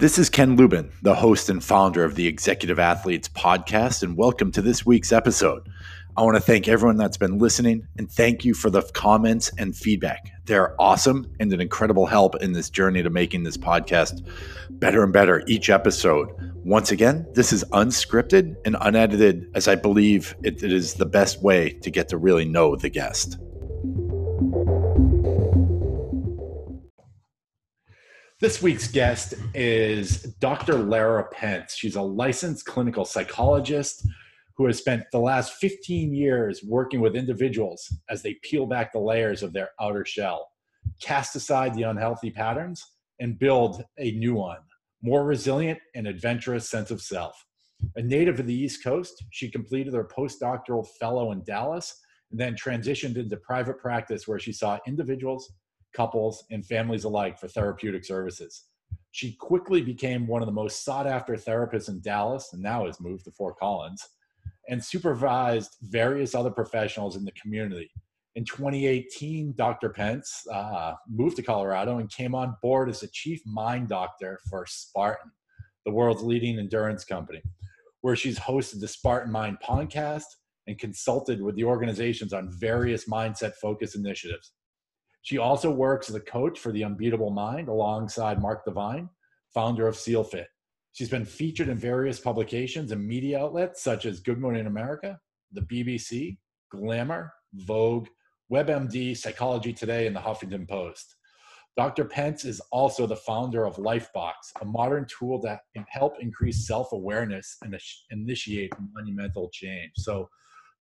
This is Ken Lubin, the host and founder of the Executive Athletes Podcast, and welcome to this week's episode. I want to thank everyone that's been listening, and thank you for the comments and feedback. They're awesome and an incredible help in this journey to making this podcast better and better each episode. Once again, this is unscripted and unedited, as I believe it is the best way to get to really know the guest. This week's guest is Dr. Lara Pence. She's a licensed clinical psychologist who has spent the last 15 years working with individuals as they peel back the layers of their outer shell, cast aside the unhealthy patterns, and build a new one, more resilient and adventurous sense of self. A native of the East Coast, she completed her postdoctoral fellow in Dallas and then transitioned into private practice where she saw individuals, couples, and families alike for therapeutic services. She quickly became one of the most sought-after therapists in Dallas, and now has moved to Fort Collins, and supervised various other professionals in the community. In 2018, Dr. Pence moved to Colorado and came on board as the chief mind doctor for Spartan, the world's leading endurance company, where she's hosted the Spartan Mind podcast and consulted with the organizations on various mindset-focused initiatives. She also works as a coach for the Unbeatable Mind alongside Mark Devine, founder of SealFit. She's been featured in various publications and media outlets such as Good Morning America, the BBC, Glamour, Vogue, WebMD, Psychology Today, and the Huffington Post. Dr. Pence is also the founder of Lifebox, a modern tool that can help increase self-awareness and initiate monumental change. So,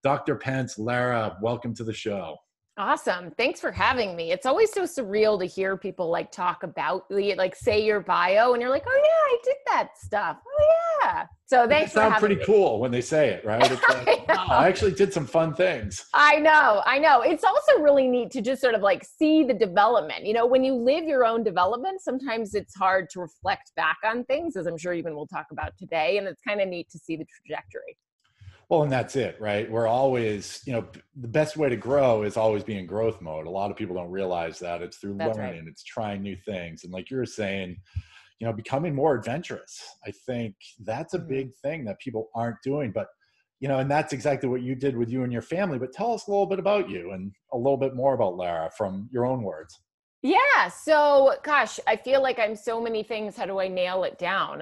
Dr. Pence, Lara, welcome to the show. Awesome. Thanks for having me. It's always so surreal to hear people like talk about, like say your bio and you're like, oh yeah, I did that stuff. Oh yeah. So thanks for having me. It sounds pretty cool when they say it, right? It's like, wow, I actually did some fun things. I know. It's also really neat to just sort of like see the development. You know, when you live your own development, sometimes it's hard to reflect back on things, as I'm sure even we'll talk about today. And it's kind of neat to see the trajectory. Well, and that's it, right? We're always, you know, the best way to grow is always be in growth mode. A lot of people don't realize that. It's through learning, right. It's trying new things. And like you were saying, you know, becoming more adventurous. I think that's a big thing that people aren't doing, but, you know, and that's exactly what you did with you and your family. But tell us a little bit about you and a little bit more about Lara from your own words. Yeah. So, gosh, I feel like I'm so many things. How do I nail it down?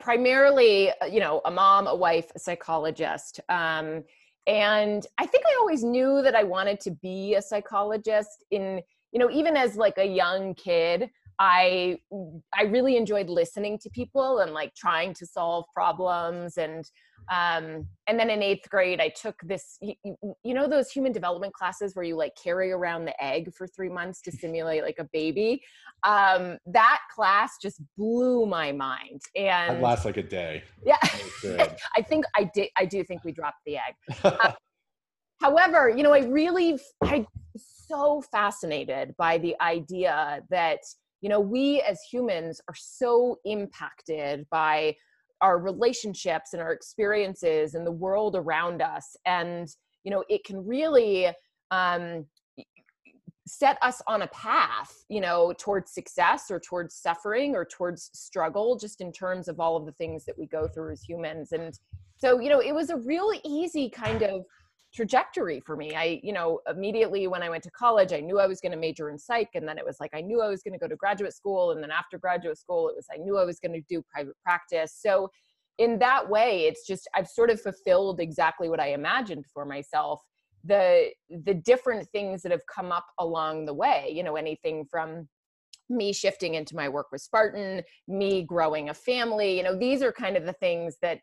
Primarily, you know, a mom, a wife, a psychologist. And I think I always knew that I wanted to be a psychologist in, you know, even as like a young kid, I really enjoyed listening to people and like trying to solve problems. And then in 8th grade, I took this, you know, those human development classes where you like carry around the egg for 3 months to simulate like a baby. That class just blew my mind. And that lasts like a day. Yeah. I do think we dropped the egg. However, you know, I'm so fascinated by the idea that, you know, we as humans are so impacted by our relationships and our experiences and the world around us. And, you know, it can really set us on a path, you know, towards success or towards suffering or towards struggle, just in terms of all of the things that we go through as humans. And so, you know, it was a really easy kind of trajectory for me. I, you know, immediately when I went to college, I knew I was going to major in psych. And then it was like, I knew I was going to go to graduate school. And then after graduate school, it was, I knew I was going to do private practice. So in that way, it's just, I've sort of fulfilled exactly what I imagined for myself. The different things that have come up along the way, you know, anything from me shifting into my work with Spartan, me growing a family, you know, these are kind of the things that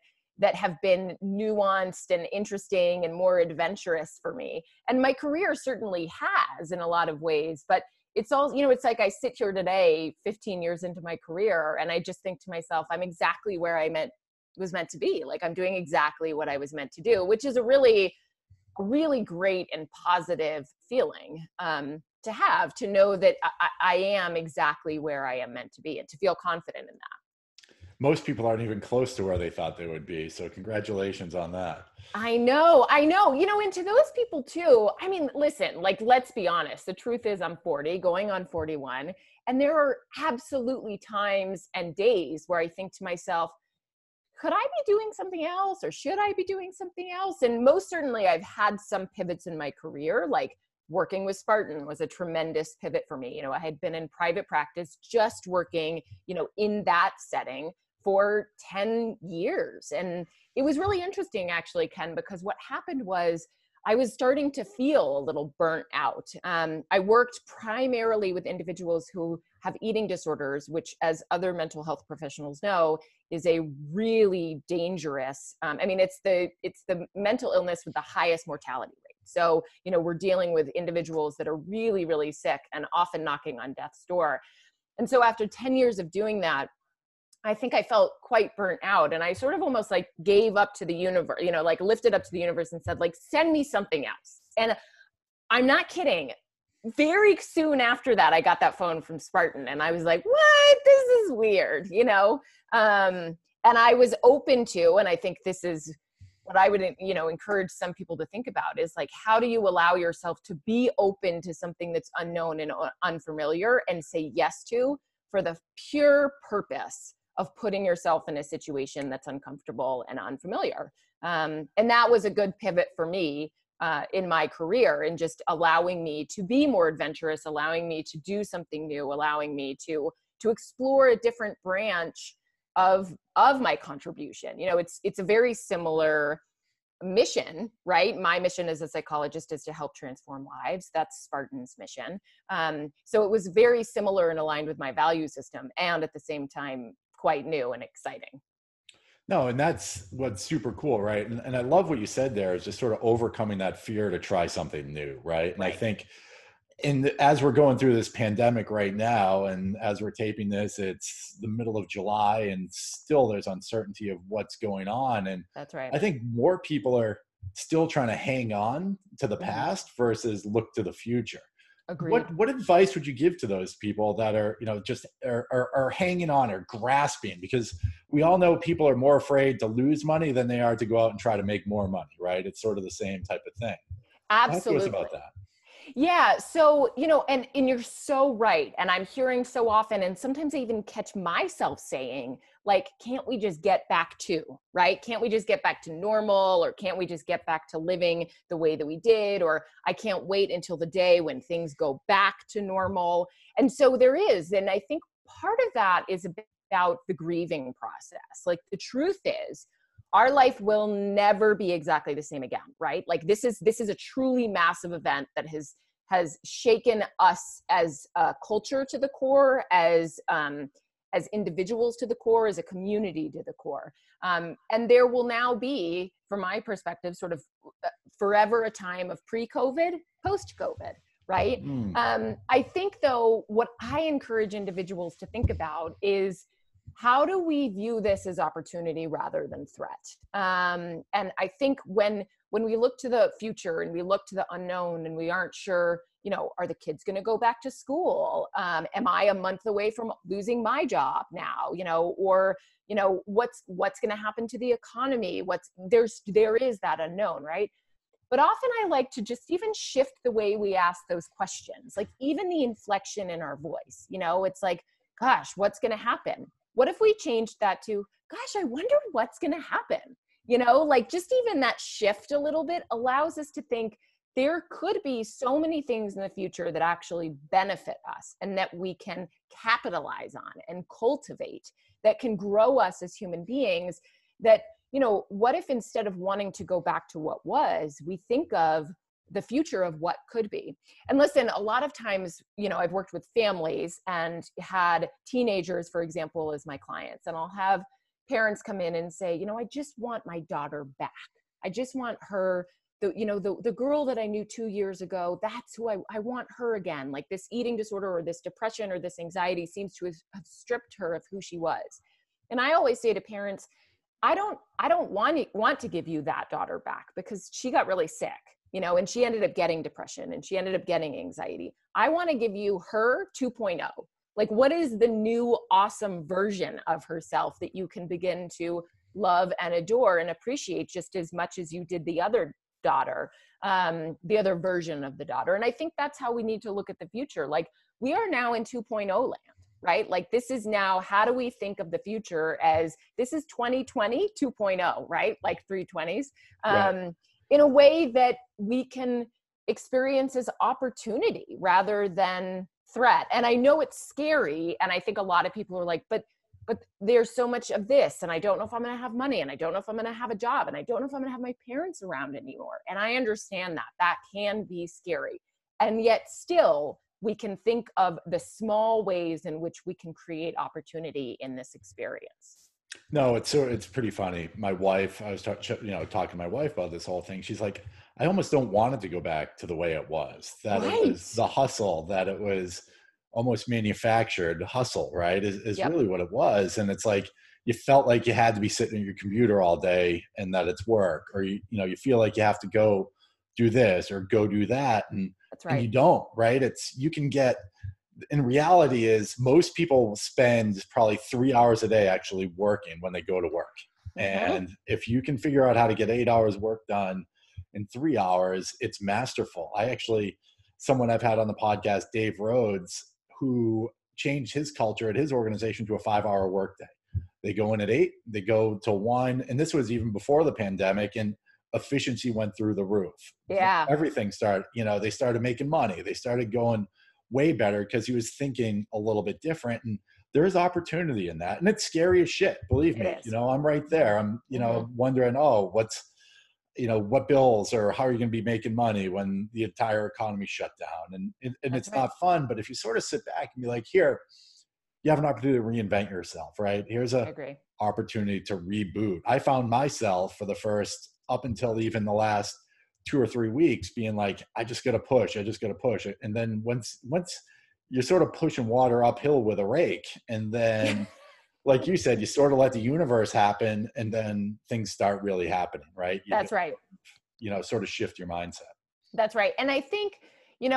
have been nuanced and interesting and more adventurous for me. And my career certainly has in a lot of ways, but it's all, you know, it's like I sit here today, 15 years into my career, and I just think to myself, I'm exactly where I was meant to be. Like I'm doing exactly what I was meant to do, which is a really, really great and positive feeling to have, to know that I am exactly where I am meant to be and to feel confident in that. most people aren't even close to where they thought they would be. So congratulations on that. I know, you know, and to those people too, I mean, listen, like, let's be honest. The truth is I'm 40 going on 41. And there are absolutely times and days where I think to myself, could I be doing something else, or should I be doing something else? And most certainly I've had some pivots in my career. Like working with Spartan was a tremendous pivot for me. You know, I had been in private practice, just working, you know, in that setting for 10 years. And it was really interesting actually, Ken, because what happened was I was starting to feel a little burnt out. I worked primarily with individuals who have eating disorders, which, as other mental health professionals know, is a really dangerous, I mean, it's the mental illness with the highest mortality rate. So, you know, we're dealing with individuals that are really, really sick and often knocking on death's door. And so after 10 years of doing that, I think I felt quite burnt out, and I sort of almost like gave up to the universe, you know, like lifted up to the universe and said, like, send me something else. And I'm not kidding. Very soon after that, I got that phone from Spartan, and I was like, what? This is weird, you know? And I was open to, and I think this is what I would, you know, encourage some people to think about, is like, how do you allow yourself to be open to something that's unknown and unfamiliar and say yes to, for the pure purpose of putting yourself in a situation that's uncomfortable and unfamiliar. And that was a good pivot for me in my career, and just allowing me to be more adventurous, allowing me to do something new, allowing me to explore a different branch of my contribution. You know, it's a very similar mission, right? My mission as a psychologist is to help transform lives. That's Spartan's mission. So it was very similar and aligned with my value system, and at the same time, quite new and exciting. No, and that's what's super cool, right? And I love what you said there, is just sort of overcoming that fear to try something new, right? And I think as we're going through this pandemic right now, and as we're taping this, it's the middle of July, and still there's uncertainty of what's going on. And that's right. I think more people are still trying to hang on to the past versus look to the future. Agreed. What advice would you give to those people that are, you know, just are hanging on or grasping? Because we all know people are more afraid to lose money than they are to go out and try to make more money, right? It's sort of the same type of thing. Absolutely. Talk to us about that. Yeah. So, you know, and you're so right. And I'm hearing so often, and sometimes I even catch myself saying, like, can't we just get back to, right? Can't we just get back to normal? Or can't we just get back to living the way that we did? Or I can't wait until the day when things go back to normal. And so there is. And I think part of that is about the grieving process. Like, the truth is, our life will never be exactly the same again, right? Like, this is a truly massive event that has shaken us as a culture to the core, as individuals to the core, as a community to the core. And there will now be, from my perspective, sort of forever a time of pre-COVID, post-COVID, right? Mm. I think, though, what I encourage individuals to think about is, how do we view this as opportunity rather than threat? And I think when we look to the future and we look to the unknown, and we aren't sure, you know, are the kids going to go back to school? Am I a month away from losing my job now? You know, or, you know, what's going to happen to the economy? There is that unknown, right? But often I like to just even shift the way we ask those questions, like even the inflection in our voice. You know, it's like, gosh, what's going to happen? What if we changed that to, gosh, I wonder what's going to happen? You know, like, just even that shift a little bit allows us to think there could be so many things in the future that actually benefit us, and that we can capitalize on and cultivate, that can grow us as human beings. That, you know, what if instead of wanting to go back to what was, we think of the future of what could be. And listen, a lot of times, you know, I've worked with families and had teenagers, for example, as my clients, and I'll have parents come in and say, you know, I just want my daughter back. I just want her, the girl that I knew 2 years ago, that's who I want her again. Like, this eating disorder or this depression or this anxiety seems to have stripped her of who she was. And I always say to parents, I don't want to give you that daughter back, because she got really sick. You know, and she ended up getting depression, and she ended up getting anxiety. I want to give you her 2.0. Like, what is the new awesome version of herself that you can begin to love and adore and appreciate just as much as you did the other daughter, the other version of the daughter? And I think that's how we need to look at the future. Like, we are now in 2.0 land, right? Like, this is now, how do we think of the future as this is 2020 2.0, right? Like 320s, yeah. In a way that we can experience as opportunity rather than threat. And I know it's scary. And I think a lot of people are like, but there's so much of this, and I don't know if I'm going to have money, and I don't know if I'm going to have a job, and I don't know if I'm going to have my parents around anymore. And I understand that that can be scary. And yet still, we can think of the small ways in which we can create opportunity in this experience. No, it's pretty funny. My wife, I was talking to my wife about this whole thing. She's like, I almost don't want it to go back to the way it was. That right. It was the hustle, that it was almost manufactured hustle, right? Is yep. really what it was. And it's like, you felt like you had to be sitting at your computer all day and that it's work, or you feel like you have to go do this or go do that. And that's right. And you don't, right? You can get, in reality is most people spend probably 3 hours a day actually working when they go to work. Mm-hmm. And if you can figure out how to get 8 hours work done in 3 hours, it's masterful. Someone I've had on the podcast, Dave Rhodes, who changed his culture at his organization to a 5-hour workday. They go in at 8, they go to 1. And this was even before the pandemic, and efficiency went through the roof. Yeah. Everything started, they started making money. They started going way better because he was thinking a little bit different. And there is opportunity in that. And it's scary as shit. Believe me, I'm right there. I'm, mm-hmm. wondering, what bills, or how are you going to be making money when the entire economy shut down? And it's right. not fun, but if you sort of sit back and be like, here, you have an opportunity to reinvent yourself, right? Here's an opportunity to reboot. I found myself up until even the last 2 or 3 weeks being like, I just got to push. And then once you're sort of pushing water uphill with a rake, and then like you said, you sort of let the universe happen, and then things start really happening, right? That's right. Sort of shift your mindset. That's right. And I think, one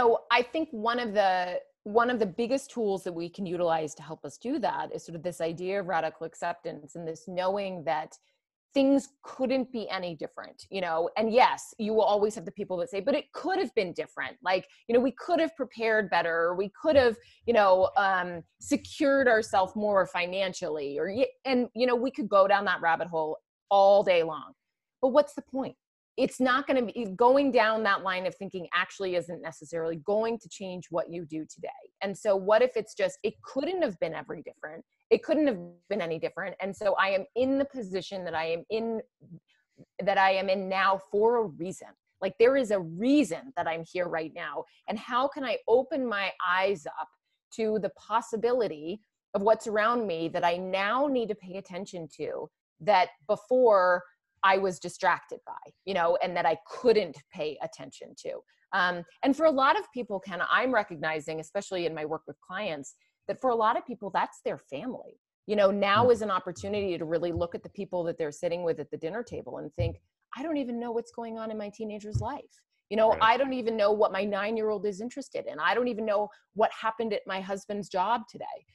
of the biggest tools that we can utilize to help us do that is sort of this idea of radical acceptance, and this knowing that things couldn't be any different, and yes, you will always have the people that say, but it could have been different. Like, we could have prepared better. We could have, secured ourselves more financially, or we could go down that rabbit hole all day long, but what's the point? It's not going to be going down that line of thinking actually isn't necessarily going to change what you do today. And so what if it's just, it couldn't have been different. It couldn't have been any different. And so I am in the position that I am in now for a reason. Like, there is a reason that I'm here right now. And how can I open my eyes up to the possibility of what's around me that I now need to pay attention to, that before I was distracted by, and that I couldn't pay attention to. And for a lot of people, Ken, I'm recognizing, especially in my work with clients, that for a lot of people, that's their family. Now is an opportunity to really look at the people that they're sitting with at the dinner table and think, I don't even know what's going on in my teenager's life. Right. I don't even know what my 9-year-old is interested in. I don't even know what happened at my husband's job today,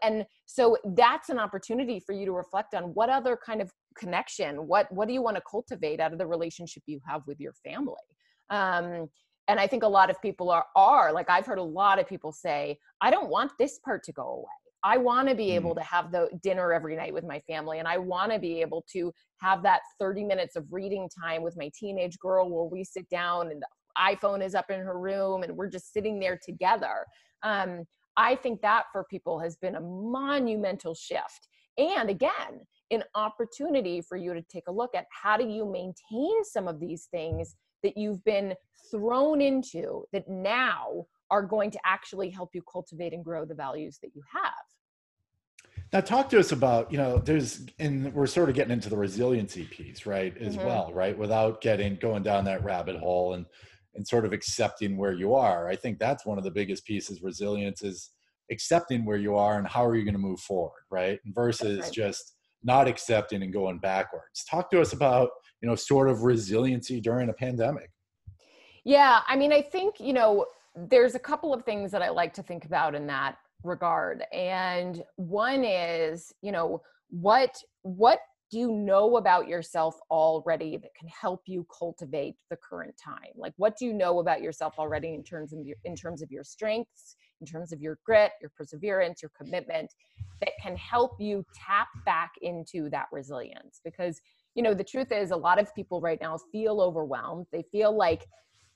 And so that's an opportunity for you to reflect on what other kind of connection, what do you want to cultivate out of the relationship you have with your family? And I think a lot of people are like, I've heard a lot of people say, I don't want this part to go away. I want to be able to have the dinner every night with my family. And I want to be able to have that 30 minutes of reading time with my teenage girl where we sit down and the iPhone is up in her room and we're just sitting there together. I think that for people has been a monumental shift. And again, an opportunity for you to take a look at how do you maintain some of these things that you've been thrown into that now are going to actually help you cultivate and grow the values that you have. Now talk to us about, and we're sort of getting into the resiliency piece, right? As mm-hmm. well, right? Without going down that rabbit hole and sort of accepting where you are. I think that's one of the biggest pieces. Resilience is accepting where you are and how are you going to move forward, right? Versus right. just not accepting and going backwards. Talk to us about, sort of resiliency during a pandemic. Yeah. I mean, I think, there's a couple of things that I like to think about in that. regard. And one is, you know, what do you know about yourself already that can help you cultivate the current time? Like, what do you know about yourself already in terms of your strengths, in terms of your grit, your perseverance, your commitment, that can help you tap back into that resilience? Because, you know, the truth is a lot of people right now feel overwhelmed. They feel like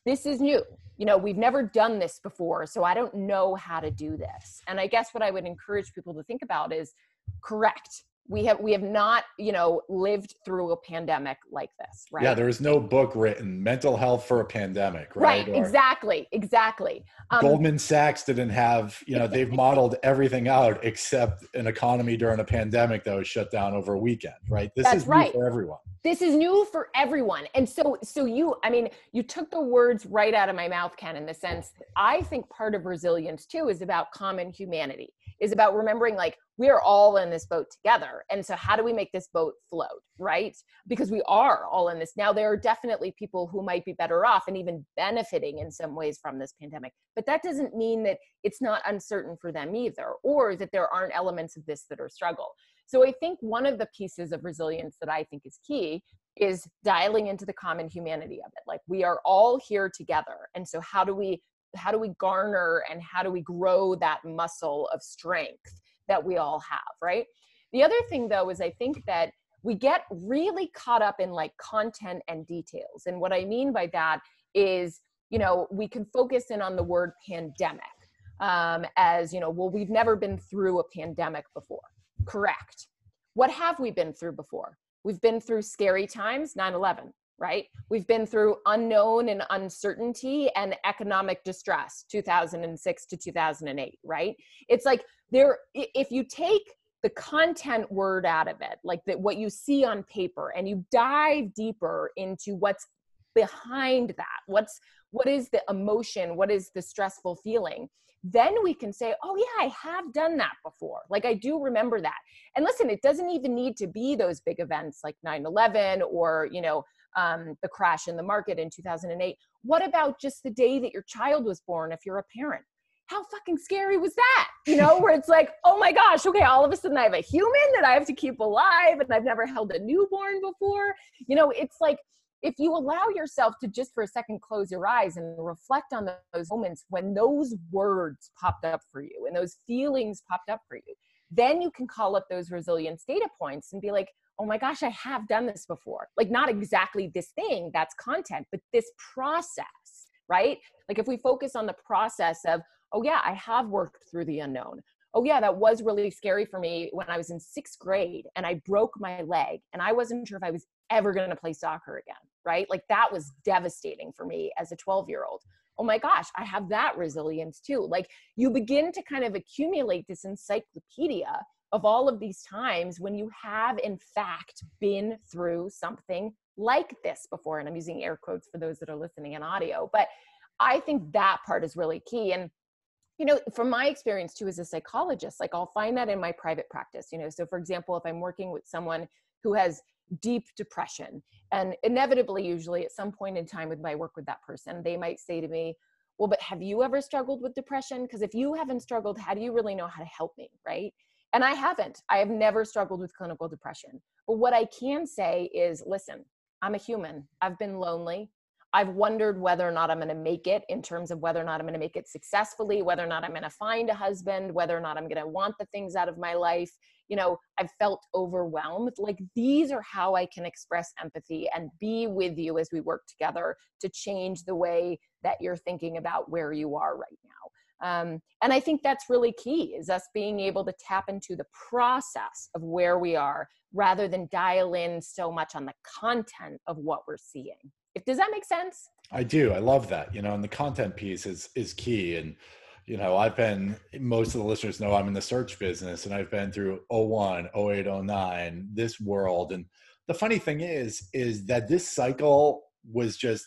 this is new. You know, we've never done this before, so I don't know how to do this. And I guess what I would encourage people to think about is, correct, we have not, you know, lived through a pandemic like this, right? Yeah, there is no book written, Mental Health for a Pandemic, right? Right, exactly. Goldman Sachs didn't have, you know, they've modeled everything out except an economy during a pandemic that was shut down over a weekend, right? This is new for everyone. This is new for everyone. And so you, I mean, you took the words right out of my mouth, Ken, in the sense that I think part of resilience too is about common humanity, is about remembering, like, we're all in this boat together. And so how do we make this boat float, right? Because we are all in this. Now, there are definitely people who might be better off and even benefiting in some ways from this pandemic, but that doesn't mean that it's not uncertain for them either, or that there aren't elements of this that are struggle. So I think one of the pieces of resilience that I think is key is dialing into the common humanity of it. Like, we are all here together. And so how do we garner and how do we grow that muscle of strength that we all have, right? The other thing, though, is I think that we get really caught up in, like, content and details. And what I mean by that is, you know, we can focus in on the word pandemic as, you know, well, we've never been through a pandemic before. Correct. What have we been through before? We've been through scary times, 9/11, right? We've been through unknown and uncertainty and economic distress, 2006 to 2008, right? It's like there, if you take the content word out of it, like that what you see on paper, and you dive deeper into what's behind that, what is the emotion, what is the stressful feeling, then we can say, oh yeah, I have done that before. Like, I do remember that. And listen, it doesn't even need to be those big events like 9/11 or, you know, the crash in the market in 2008. What about just the day that your child was born if you're a parent? How fucking scary was that? You know, where it's like, oh my gosh, okay, all of a sudden I have a human that I have to keep alive and I've never held a newborn before. You know, it's like, if you allow yourself to just for a second close your eyes and reflect on those moments when those words popped up for you and those feelings popped up for you, then you can call up those resilience data points and be like, oh my gosh, I have done this before. Like, not exactly this thing, that's content, but this process, right? Like, if we focus on the process of, oh yeah, I have worked through the unknown. Oh yeah, that was really scary for me when I was in 6th grade and I broke my leg and I wasn't sure if I was ever going to play soccer again, right? Like, that was devastating for me as a 12-year-old. Oh my gosh, I have that resilience too. Like, you begin to kind of accumulate this encyclopedia of all of these times when you have in fact been through something like this before. And I'm using air quotes for those that are listening in audio, but I think that part is really key. And, you know, from my experience too, as a psychologist, like, I'll find that in my private practice, you know, so for example, if I'm working with someone who has deep depression, and inevitably, usually at some point in time with my work with that person, they might say to me, well, but have you ever struggled with depression? Because if you haven't struggled, how do you really know how to help me, right? And I haven't. I have never struggled with clinical depression. But what I can say is, listen, I'm a human. I've been lonely. I've wondered whether or not I'm going to make it in terms of whether or not I'm going to make it successfully, whether or not I'm going to find a husband, whether or not I'm going to want the things out of my life. You know, I've felt overwhelmed. Like, these are how I can express empathy and be with you as we work together to change the way that you're thinking about where you are right now. And I think that's really key, is us being able to tap into the process of where we are rather than dial in so much on the content of what we're seeing. Does that make sense? I do. I love that. You know, and the content piece is key. And, you know, I've been, most of the listeners know I'm in the search business, and I've been through 01, 08, 09, this world. And the funny thing is that this cycle was just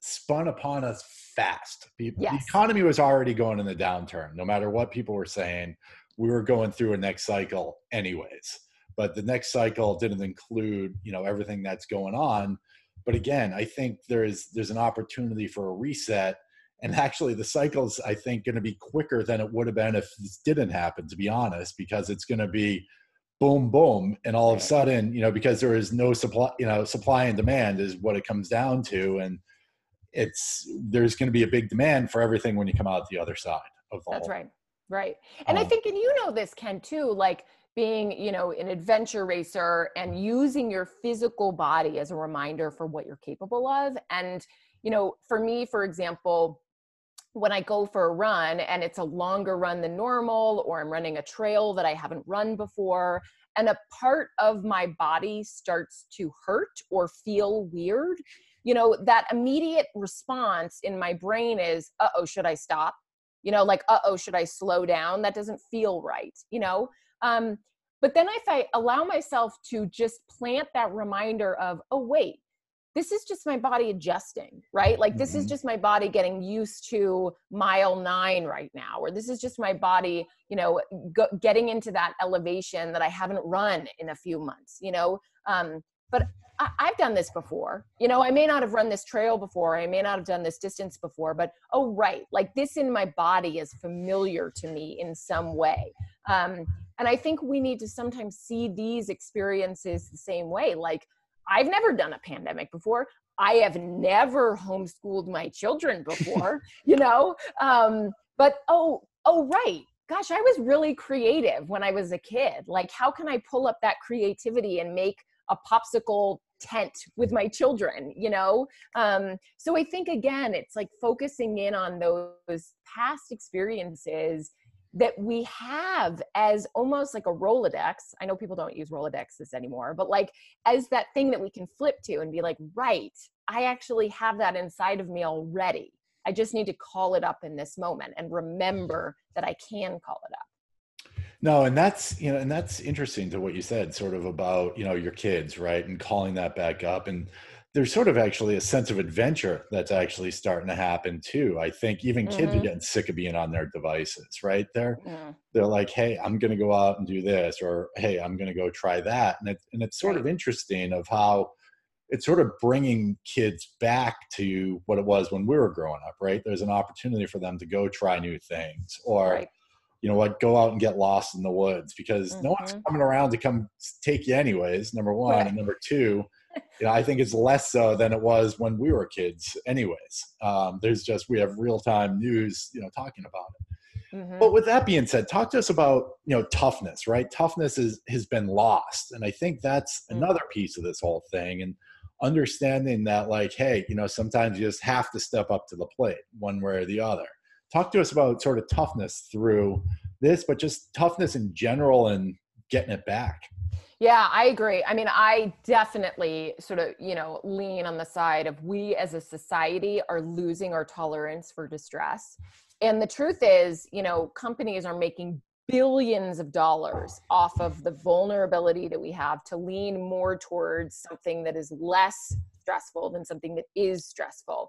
spun upon us fast. The economy was already going in the downturn. No matter what people were saying, we were going through a next cycle anyways. But the next cycle didn't include, you know, everything that's going on. But again, I think there's an opportunity for a reset And actually the cycle's, I think, going to be quicker than it would have been if this didn't happen, to be honest, because it's going to be boom, boom. And all of a sudden, you know, because there is no supply, you know, supply and demand is what it comes down to. And it's, there's going to be a big demand for everything when you come out the other side of all. That's right. Right. And I think, and you know this, Ken, too, like being, you know, an adventure racer and using your physical body as a reminder for what you're capable of. And, you know, for me, for example, when I go for a run and it's a longer run than normal, or I'm running a trail that I haven't run before, and a part of my body starts to hurt or feel weird, you know, that immediate response in my brain is, uh-oh, should I stop? You know, like, uh-oh, should I slow down? That doesn't feel right, you know? But then if I allow myself to just plant that reminder of, oh, wait, this is just my body adjusting, right? Like this is just my body getting used to mile 9 right now, or this is just my body, you know, getting into that elevation that I haven't run in a few months, you know? But I've done this before, you know, I may not have run this trail before. I may not have done this distance before, but oh, right. Like this in my body is familiar to me in some way. And I think we need to sometimes see these experiences the same way. Like, I've never done a pandemic before. I have never homeschooled my children before, you know? But, oh, right. Gosh, I was really creative when I was a kid. Like, how can I pull up that creativity and make a popsicle tent with my children, you know? So I think, again, it's like focusing in on those past experiences that we have as almost like a Rolodex. I know people don't use Rolodexes anymore, but like as that thing that we can flip to and be like, right, I actually have that inside of me already. I just need to call it up in this moment and remember that I can call it up. No, and that's, you know, and that's interesting to what you said sort of about, you know, your kids, right? And calling that back up. And there's sort of actually a sense of adventure that's actually starting to happen too. I think even kids are getting sick of being on their devices, right? They're like, hey, I'm going to go out and do this, or hey, I'm going to go try that. And it's sort of interesting of how it's sort of bringing kids back to what it was when we were growing up, right? There's an opportunity for them to go try new things, or you know what, go out and get lost in the woods, because no one's coming around to come take you anyways, number one. And number two, you know, I think it's less so than it was when we were kids anyways. There's just, we have real-time news, you know, talking about it. But with that being said, talk to us about, you know, toughness, right? Toughness has been lost. And I think that's another piece of this whole thing, and understanding that, like, hey, you know, sometimes you just have to step up to the plate one way or the other. Talk to us about sort of toughness through this, but just toughness in general and getting it back. Yeah, I agree. I mean, I definitely sort of, you know, lean on the side of we as a society are losing our tolerance for distress. And the truth is, you know, companies are making billions of dollars off of the vulnerability that we have to lean more towards something that is less stressful than something that is stressful.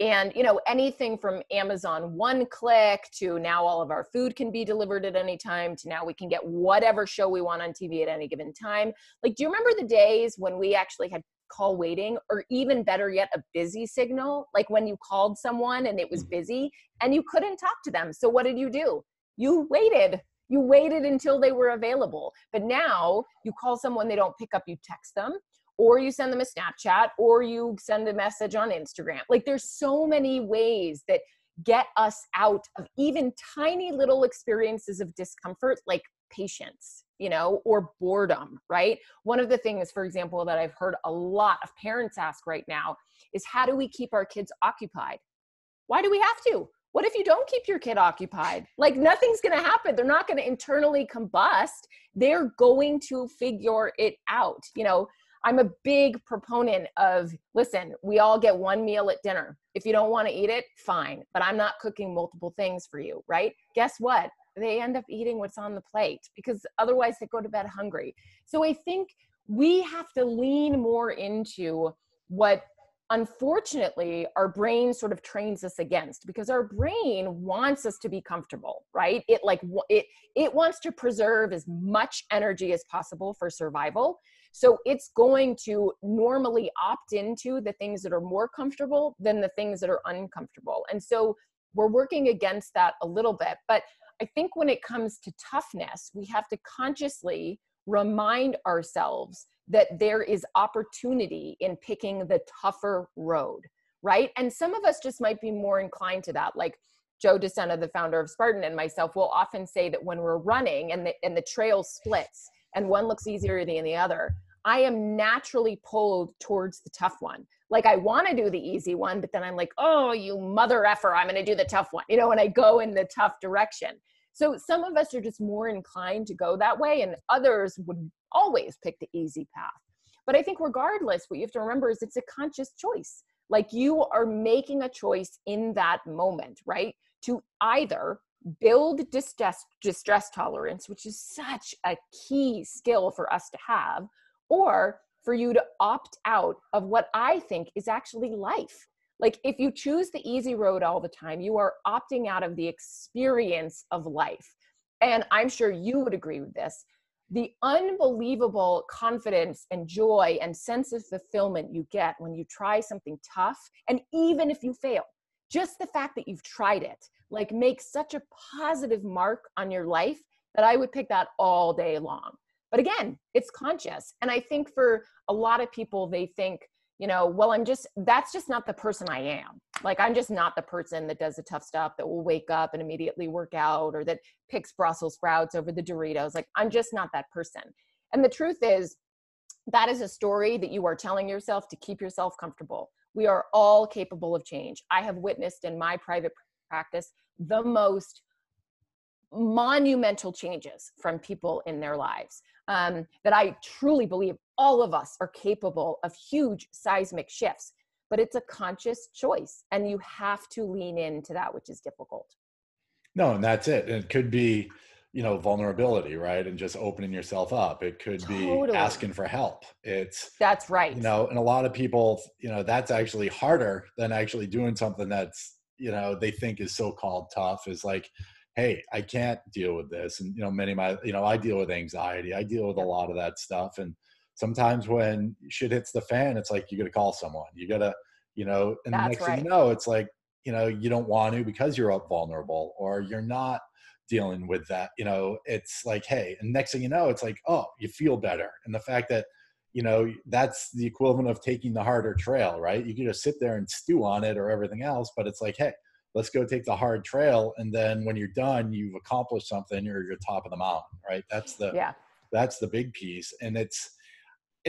And, you know, anything from Amazon one click to now all of our food can be delivered at any time to now we can get whatever show we want on TV at any given time. Like, do you remember the days when we actually had call waiting, or even better yet, a busy signal? Like when you called someone and it was busy and you couldn't talk to them. So what did you do? You waited. You waited until they were available. But now you call someone, they don't pick up, you text them, or you send them a Snapchat, or you send a message on Instagram. Like there's so many ways that get us out of even tiny little experiences of discomfort, like patience, you know, or boredom, right? One of the things, for example, that I've heard a lot of parents ask right now is, how do we keep our kids occupied? Why do we have to? What if you don't keep your kid occupied? Like nothing's going to happen. They're not going to internally combust. They're going to figure it out, you know? I'm a big proponent of, listen, we all get one meal at dinner. If you don't want to eat it, fine, but I'm not cooking multiple things for you, right? Guess what? They end up eating what's on the plate, because otherwise they go to bed hungry. So I think we have to lean more into what unfortunately, our brain sort of trains us against, because our brain wants us to be comfortable, right? It wants to preserve as much energy as possible for survival. So it's going to normally opt into the things that are more comfortable than the things that are uncomfortable. And so we're working against that a little bit. But I think when it comes to toughness, we have to consciously remind ourselves that there is opportunity in picking the tougher road, right? And some of us just might be more inclined to that. Like Joe DeSena, the founder of Spartan, and myself will often say that when we're running and the trail splits and one looks easier than the other, I am naturally pulled towards the tough one. Like I want to do the easy one, but then I'm like, oh, you mother effer, I'm going to do the tough one, and I go in the tough direction. So some of us are just more inclined to go that way, and others would always pick the easy path. But I think regardless, what you have to remember is it's a conscious choice. Like you are making a choice in that moment, right? To either build distress tolerance, which is such a key skill for us to have, or for you to opt out of what I think is actually life. Like if you choose the easy road all the time, you are opting out of the experience of life. And I'm sure you would agree with this. The unbelievable confidence and joy and sense of fulfillment you get when you try something tough, and even if you fail, just the fact that you've tried it, like makes such a positive mark on your life that I would pick that all day long. But again, it's conscious. And I think for a lot of people, they think, well, that's just not the person I am. Like, I'm just not the person that does the tough stuff, that will wake up and immediately work out, or that picks Brussels sprouts over the Doritos. Like, I'm just not that person. And the truth is, that is a story that you are telling yourself to keep yourself comfortable. We are all capable of change. I have witnessed in my private practice the most monumental changes from people in their lives, that I truly believe all of us are capable of huge seismic shifts, but it's a conscious choice, and you have to lean into that, which is difficult. No, and that's it. And it could be, vulnerability, right? And just opening yourself up. It could be asking for help. That's right. And a lot of people, that's actually harder than actually doing something that's, they think is so-called tough, is like, hey, I can't deal with this. And, I deal with anxiety. I deal with a lot of that stuff. And sometimes when shit hits the fan, it's like, you got to call someone, you got to, and the next thing you know, it's like, you don't want to, because you're up vulnerable or you're not dealing with that. It's like, hey, and next thing you know, it's like, oh, you feel better. And the fact that, that's the equivalent of taking the harder trail, right? You can just sit there and stew on it or everything else, but it's like, hey, let's go take the hard trail. And then when you're done, you've accomplished something, or you're top of the mountain, right? That's the big piece. And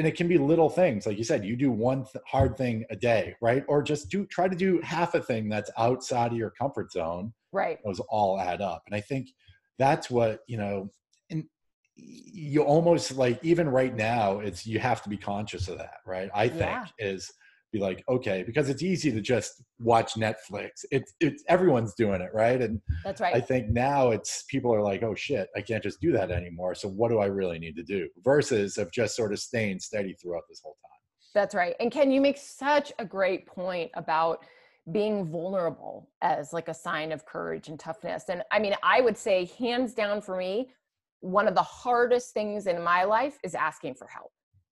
it can be little things. Like you said, you do one hard thing a day, right? Or just try to do half a thing that's outside of your comfort zone. Right. Those all add up. And I think that's what, and you almost like, even right now, it's, you have to be conscious of that, right? I think is, be like, okay, because it's easy to just watch Netflix. It's everyone's doing it, right? And that's right. I think now people are like, oh shit, I can't just do that anymore. So what do I really need to do? Versus of just sort of staying steady throughout this whole time. That's right. And Ken, you make such a great point about being vulnerable as like a sign of courage and toughness. And I mean, I would say hands down for me, one of the hardest things in my life is asking for help.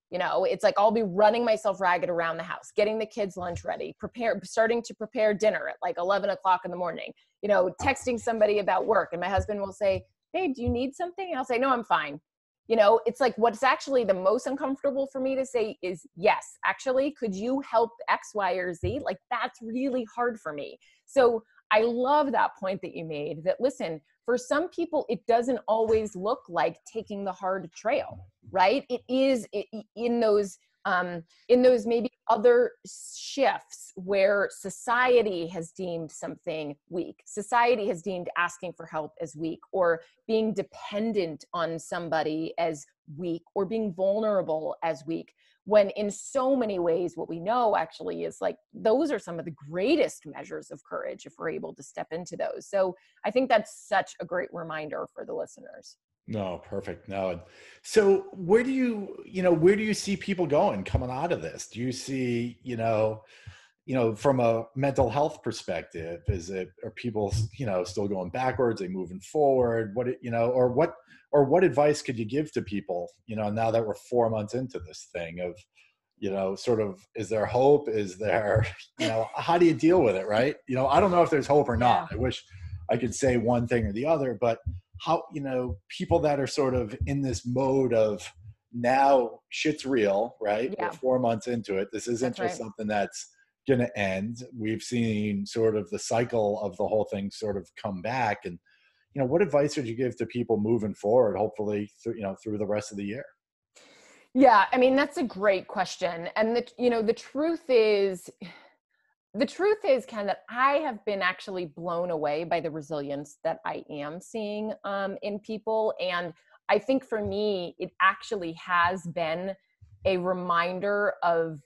It's like I'll be running myself ragged around the house, getting the kids' lunch ready, starting to prepare dinner at like 11 o'clock in the morning, texting somebody about work. And my husband will say, babe, do you need something? And I'll say, no, I'm fine. It's like, what's actually the most uncomfortable for me to say is, yes, actually, could you help X, Y, or Z? Like, that's really hard for me. So I love that point that you made, that listen, for some people, it doesn't always look like taking the hard trail, right? It is in those maybe other shifts where society has deemed something weak. Society has deemed asking for help as weak, or being dependent on somebody as weak, or being vulnerable as weak. When in so many ways, what we know actually is like, those are some of the greatest measures of courage if we're able to step into those. So I think that's such a great reminder for the listeners. No, perfect. No. So where do you see people going coming out of this? Do you see, you know, from a mental health perspective, is it, are people, you know, still going backwards? Are they moving forward? What, you know, or what advice could you give to people, you know, now that we're 4 months into this thing of, you know, sort of, is there hope? Is there, you know, how do you deal with it? Right. You know, I don't know if there's hope or not. I wish I could say one thing or the other, but how, you know, people that are sort of in this mode of now shit's real, right? Yeah. We're 4 months into it. This isn't just something that's going to end. We've seen sort of the cycle of the whole thing sort of come back. And, you know, what advice would you give to people moving forward, hopefully, you know, through the rest of the year? Yeah, I mean, that's a great question. And the, you know, the truth is, Ken, that I have been actually blown away by the resilience that I am seeing in people. And I think for me, it actually has been a reminder of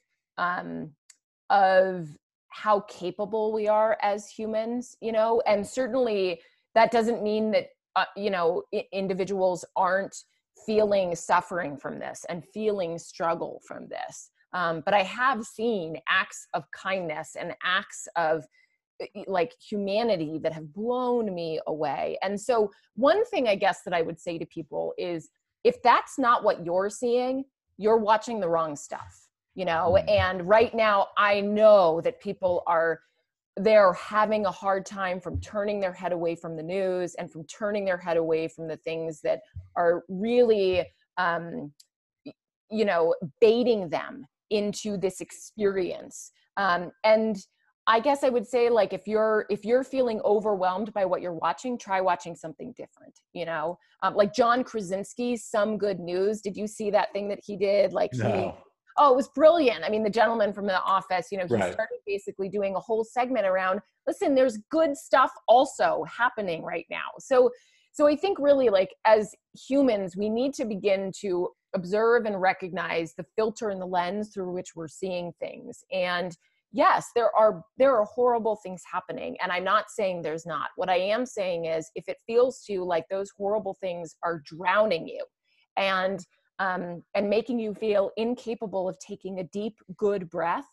how capable we are as humans, you know, and certainly that doesn't mean that, you know, individuals aren't feeling suffering from this and feeling struggle from this. But I have seen acts of kindness and acts of like humanity that have blown me away. And so one thing I guess that I would say to people is if that's not what you're seeing, you're watching the wrong stuff, you know? And right now I know that people they're having a hard time from turning their head away from the news and from turning their head away from the things that are really, you know, baiting them into this experience. And I guess I would say, like, if you're feeling overwhelmed by what you're watching, try watching something different, you know, like John Krasinski's Some Good News. Did you see that thing that he did? Like, no. Oh, it was brilliant. I mean, the gentleman from The Office, you know, he started basically doing a whole segment around, listen, there's good stuff also happening right now. So I think really, like, as humans, we need to begin to observe and recognize the filter and the lens through which we're seeing things. And yes, there are horrible things happening. And I'm not saying there's not. What I am saying is if it feels to you like those horrible things are drowning you and making you feel incapable of taking a deep, good breath,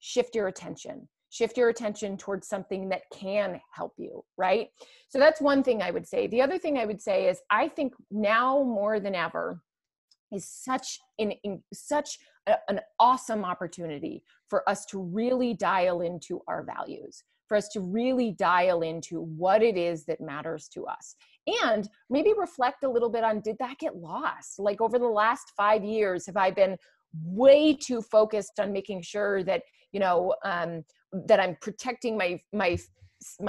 shift your attention towards something that can help you, right? So that's one thing I would say. The other thing I would say is I think now more than ever is such an awesome opportunity for us to really dial into our values, for us to really dial into what it is that matters to us. And maybe reflect a little bit on, did that get lost? Like, over the last 5 years, have I been way too focused on making sure that, you know, that I'm protecting my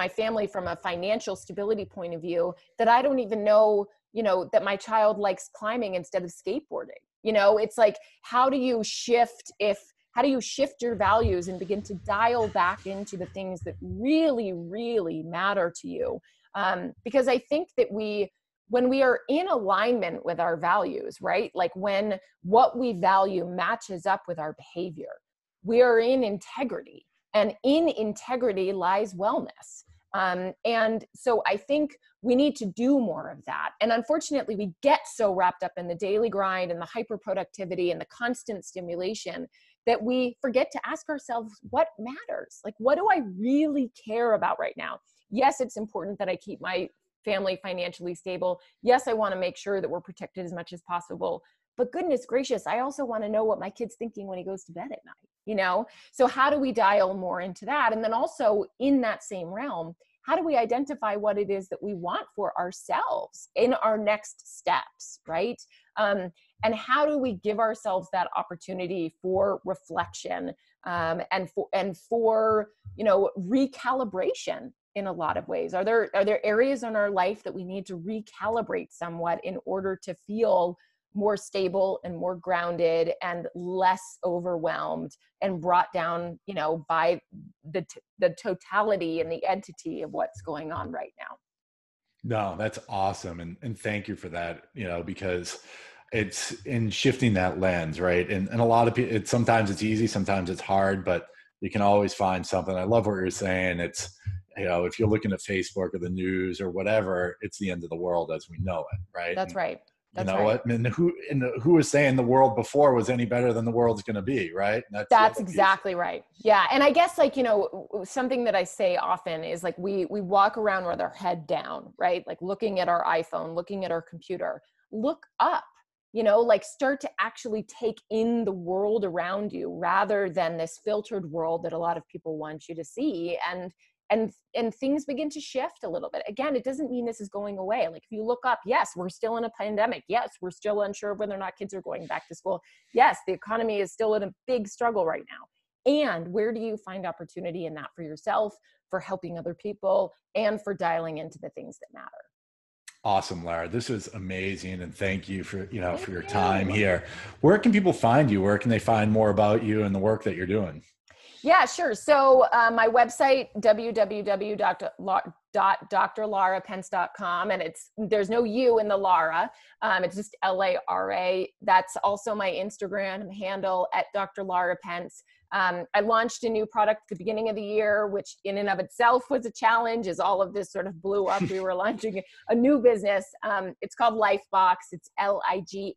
family from a financial stability point of view, that I don't even know, you know, that my child likes climbing instead of skateboarding? You know, it's like, how do you shift your values and begin to dial back into the things that really, really matter to you? Because I think that when we are in alignment with our values, right? Like, when what we value matches up with our behavior, we are in integrity, and in integrity lies wellness. And so I think we need to do more of that. And unfortunately, we get so wrapped up in the daily grind and the hyperproductivity and the constant stimulation that we forget to ask ourselves what matters. Like, what do I really care about right now? Yes, it's important that I keep my family financially stable. Yes, I want to make sure that we're protected as much as possible. But goodness gracious, I also want to know what my kid's thinking when he goes to bed at night, you know? So how do we dial more into that? And then also in that same realm, how do we identify what it is that we want for ourselves in our next steps, right? And how do we give ourselves that opportunity for reflection and for, you know, recalibration? In a lot of ways, are there areas in our life that we need to recalibrate somewhat in order to feel more stable and more grounded and less overwhelmed and brought down, you know, by the totality and the entity of what's going on right now? No, that's awesome, and thank you for that. You know, because it's in shifting that lens, right? And a lot of people, sometimes it's easy, sometimes it's hard, but you can always find something. I love what you're saying. It's, you know, if you're looking at Facebook or the news or whatever, it's the end of the world as we know it, right? That's right. That's you know right. what? And who was saying the world before was any better than the world's going to be, right? And that's exactly right. Yeah. And I guess like, you know, something that I say often is like, we walk around with our head down, right? Like looking at our iPhone, looking at our computer, look up, you know, like start to actually take in the world around you rather than this filtered world that a lot of people want you to see. And things begin to shift a little bit. Again, it doesn't mean this is going away. Like if you look up, yes, we're still in a pandemic. Yes, we're still unsure of whether or not kids are going back to school. Yes, the economy is still in a big struggle right now. And where do you find opportunity in that for yourself, for helping other people, and for dialing into the things that matter? Awesome, Lara. This was amazing. And thank you for, you know, for your time here. Where can people find you? Where can they find more about you and the work that you're doing? Yeah, sure. So my website, www.drlarapence.com, and there's no U in the Lara. It's just L-A-R-A. That's also my Instagram handle at Dr. Lara Pence. I launched a new product at the beginning of the year, which in and of itself was a challenge as all of this sort of blew up. We were launching a new business. It's called Lifebox. It's LIGHFBOX.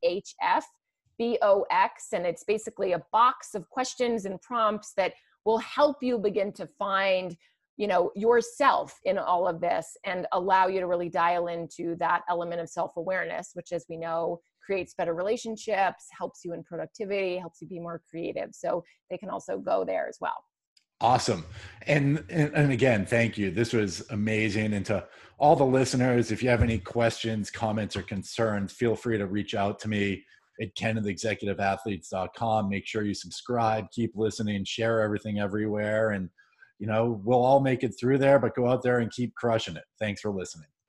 And it's basically a box of questions and prompts that will help you begin to find, you know, yourself in all of this and allow you to really dial into that element of self-awareness, which, as we know, creates better relationships, helps you in productivity, helps you be more creative. So they can also go there as well. Awesome. And again, thank you. This was amazing. And to all the listeners, if you have any questions, comments, or concerns, feel free to reach out to me at ken@executiveathletes.com. Make sure you subscribe, keep listening, share everything everywhere. And, you know, we'll all make it through there, but go out there and keep crushing it. Thanks for listening.